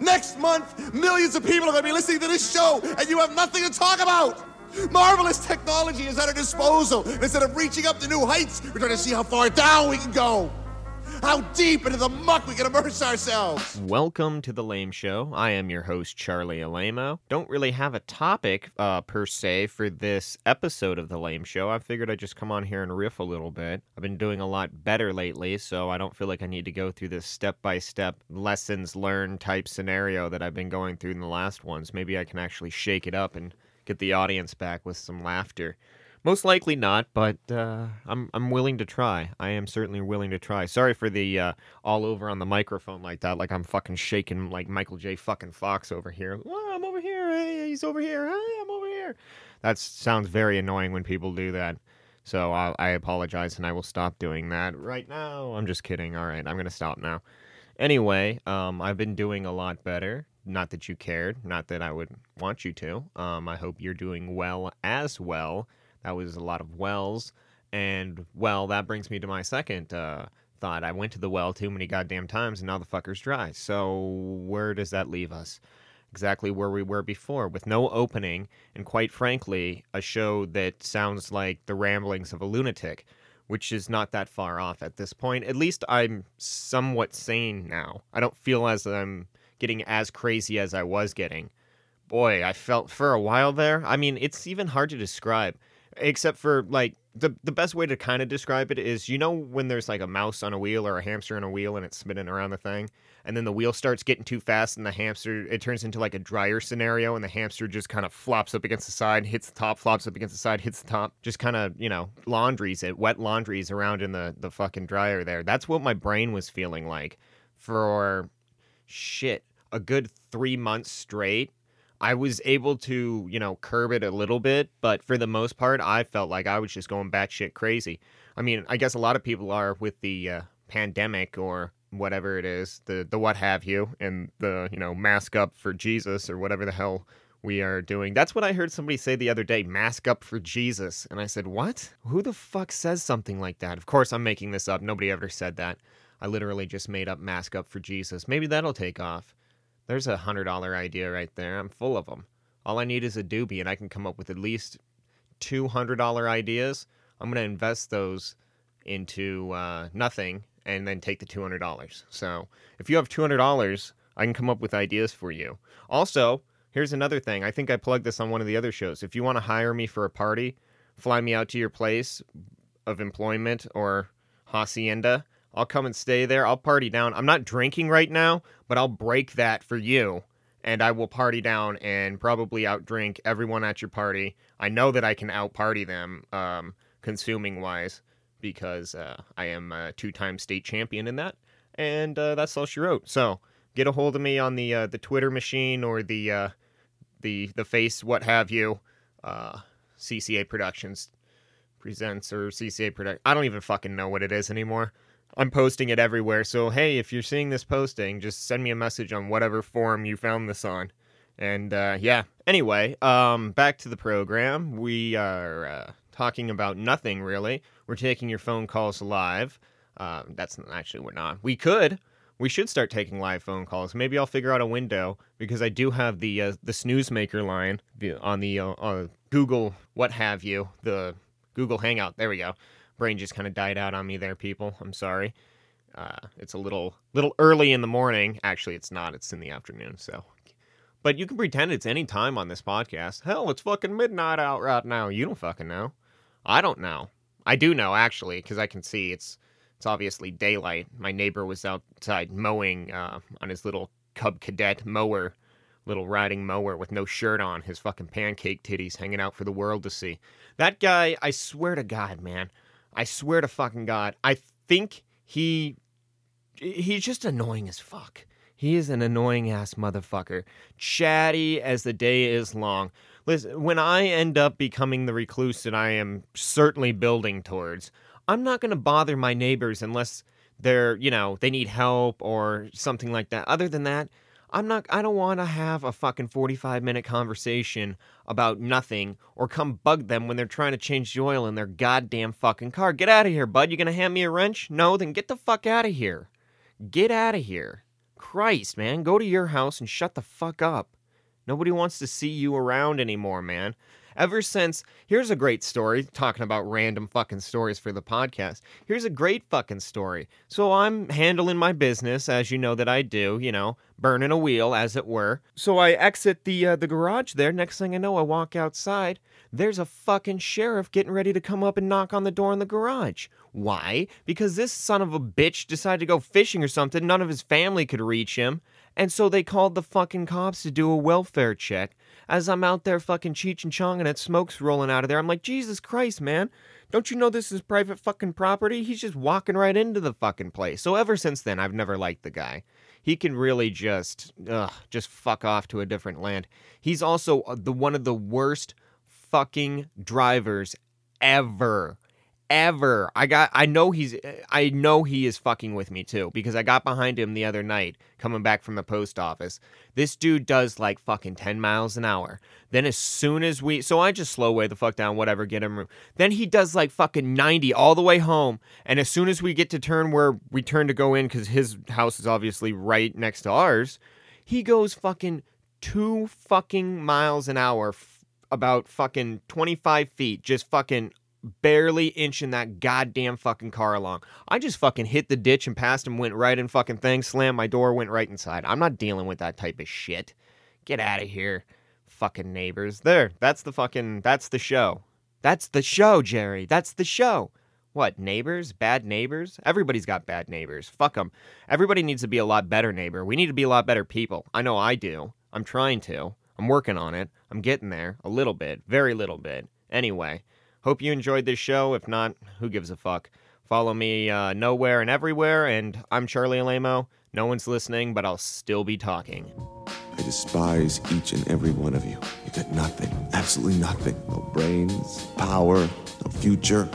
Next month, millions of people are going to be listening to this show, and you have nothing to talk about. Marvelous technology is at our disposal. Instead of reaching up to new heights, we're trying to see how far down we can go, how deep into the muck we can immerse ourselves. Welcome to The Lame Show. I am your host, Charlie Alamo. Don't really have a topic, per se, for this episode of The Lame Show. I figured I'd just come on here and riff a little bit. I've been doing a lot better lately, so I don't feel like I need to go through this step-by-step lessons learned type scenario that I've been going through in the last ones. Maybe I can actually shake it up and get the audience back with some laughter. Most likely not, but I'm willing to try. I am certainly willing to try. Sorry for the all over on the microphone like that, like I'm fucking shaking like Michael J. fucking Fox over here. Oh, I'm over here. Hey, he's over here. Hey, I'm over here. That sounds very annoying when people do that. So I apologize, and I will stop doing that right now. I'm just kidding. All right, I'm going to stop now. Anyway, I've been doing a lot better. Not that you cared. Not that I would want you to. I hope you're doing well as well. That was a lot of wells. And, well, that brings me to my second thought. I went to the well too many goddamn times, and now the fucker's dry. So where does that leave us? Exactly where we were before, with no opening, and quite frankly, a show that sounds like the ramblings of a lunatic, which is not that far off at this point. At least I'm somewhat sane now. I don't feel as I'm getting as crazy as I was getting. Boy, I felt for a while there. I mean, it's even hard to describe. Except for, like, the best way to kind of describe it is, you know when there's, like, a mouse on a wheel or a hamster on a wheel and it's spinning around the thing? And then the wheel starts getting too fast and the hamster, it turns into, like, a dryer scenario, and the hamster just kind of flops up against the side, hits the top, flops up against the side, hits the top. Just kind of, you know, laundries it, wet laundries around in the fucking dryer there. That's what my brain was feeling like for, shit, a good 3 months straight. I was able to, you know, curb it a little bit, but for the most part, I felt like I was just going batshit crazy. I mean, I guess a lot of people are with the pandemic or whatever it is, the what have you, and the, you know, mask up for Jesus or whatever the hell we are doing. That's what I heard somebody say the other day, mask up for Jesus. And I said, what? Who the fuck says something like that? Of course, I'm making this up. Nobody ever said that. I literally just made up mask up for Jesus. Maybe that'll take off. There's a $100 idea right there. I'm full of them. All I need is a doobie, and I can come up with at least $200 ideas. I'm going to invest those into nothing and then take the $200. So if you have $200, I can come up with ideas for you. Also, here's another thing. I think I plugged this on one of the other shows. If you want to hire me for a party, fly me out to your place of employment or hacienda, I'll come and stay there. I'll party down. I'm not drinking right now, but I'll break that for you, and I will party down and probably outdrink everyone at your party. I know that I can outparty them, consuming-wise, because I am a two-time state champion in that, and that's all she wrote. So get a hold of me on the Twitter machine or the face, what have you, CCA Productions Presents or CCA Productions. I don't even fucking know what it is anymore. I'm posting it everywhere, so hey, if you're seeing this posting, just send me a message on whatever forum you found this on. And, yeah. Anyway, back to the program. We are talking about nothing, really. We're taking your phone calls live. That's not, actually, we're not. We could. We should start taking live phone calls. Maybe I'll figure out a window, because I do have the Snooze Maker line on the Google what have you, the Google Hangout. There we go. Brain just kind of died out on me there, people. I'm sorry. It's a little early in the morning. Actually, it's not. It's in the afternoon. So, but you can pretend it's any time on this podcast. Hell, it's fucking midnight out right now. You don't fucking know. I don't know. I do know, actually, because I can see it's obviously daylight. My neighbor was outside mowing on his little Cub Cadet mower, little riding mower with no shirt on, his fucking pancake titties hanging out for the world to see. That guy, I swear to God, man. I swear to fucking God, I think he's just annoying as fuck. He is an annoying ass motherfucker. Chatty as the day is long. Listen, when I end up becoming the recluse that I am certainly building towards, I'm not going to bother my neighbors unless they're, you know, they need help or something like that. Other than that, I don't want to have a fucking 45-minute conversation about nothing or come bug them when they're trying to change the oil in their goddamn fucking car. Get out of here, bud. You gonna hand me a wrench? No? Then get the fuck out of here. Get out of here. Christ, man, go to your house and shut the fuck up. Nobody wants to see you around anymore, man. Ever since, here's a great story, talking about random fucking stories for the podcast. Here's a great fucking story. So I'm handling my business, as you know that I do, you know, burning a wheel, as it were. So I exit the garage there. Next thing I know, I walk outside. There's a fucking sheriff getting ready to come up and knock on the door in the garage. Why? Because this son of a bitch decided to go fishing or something. None of his family could reach him. And so they called the fucking cops to do a welfare check. As I'm out there fucking Cheech and Chong and that smoke's rolling out of there, I'm like, Jesus Christ, man. Don't you know this is private fucking property? He's just walking right into the fucking place. So ever since then, I've never liked the guy. He can really just fuck off to a different land. He's also one of the worst fucking drivers ever. I know he is fucking with me too, because I got behind him the other night coming back from the post office. This dude does like fucking 10 miles an hour. Then as soon as so I just slow way the fuck down, whatever, get him room. Then he does like fucking 90 all the way home. And as soon as we get to turn where we turn to go in, because his house is obviously right next to ours, he goes fucking 2 fucking miles an hour, about fucking 25 feet, just fucking barely inching that goddamn fucking car along. I just fucking hit the ditch and passed him, went right in fucking thing, slammed my door, went right inside. I'm not dealing with that type of shit. Get out of here, fucking neighbors. There, that's the show. That's the show, Jerry. That's the show. What, neighbors? Bad neighbors? Everybody's got bad neighbors. Fuck them. Everybody needs to be a lot better neighbor. We need to be a lot better people. I know I do. I'm trying to. I'm working on it. I'm getting there. A little bit. Very little bit. Anyway. Hope you enjoyed this show. If not, who gives a fuck? Follow me nowhere and everywhere, and I'm Charlie Alamo. No one's listening, but I'll still be talking. I despise each and every one of you. You got nothing. Absolutely nothing. No brains, power, no future.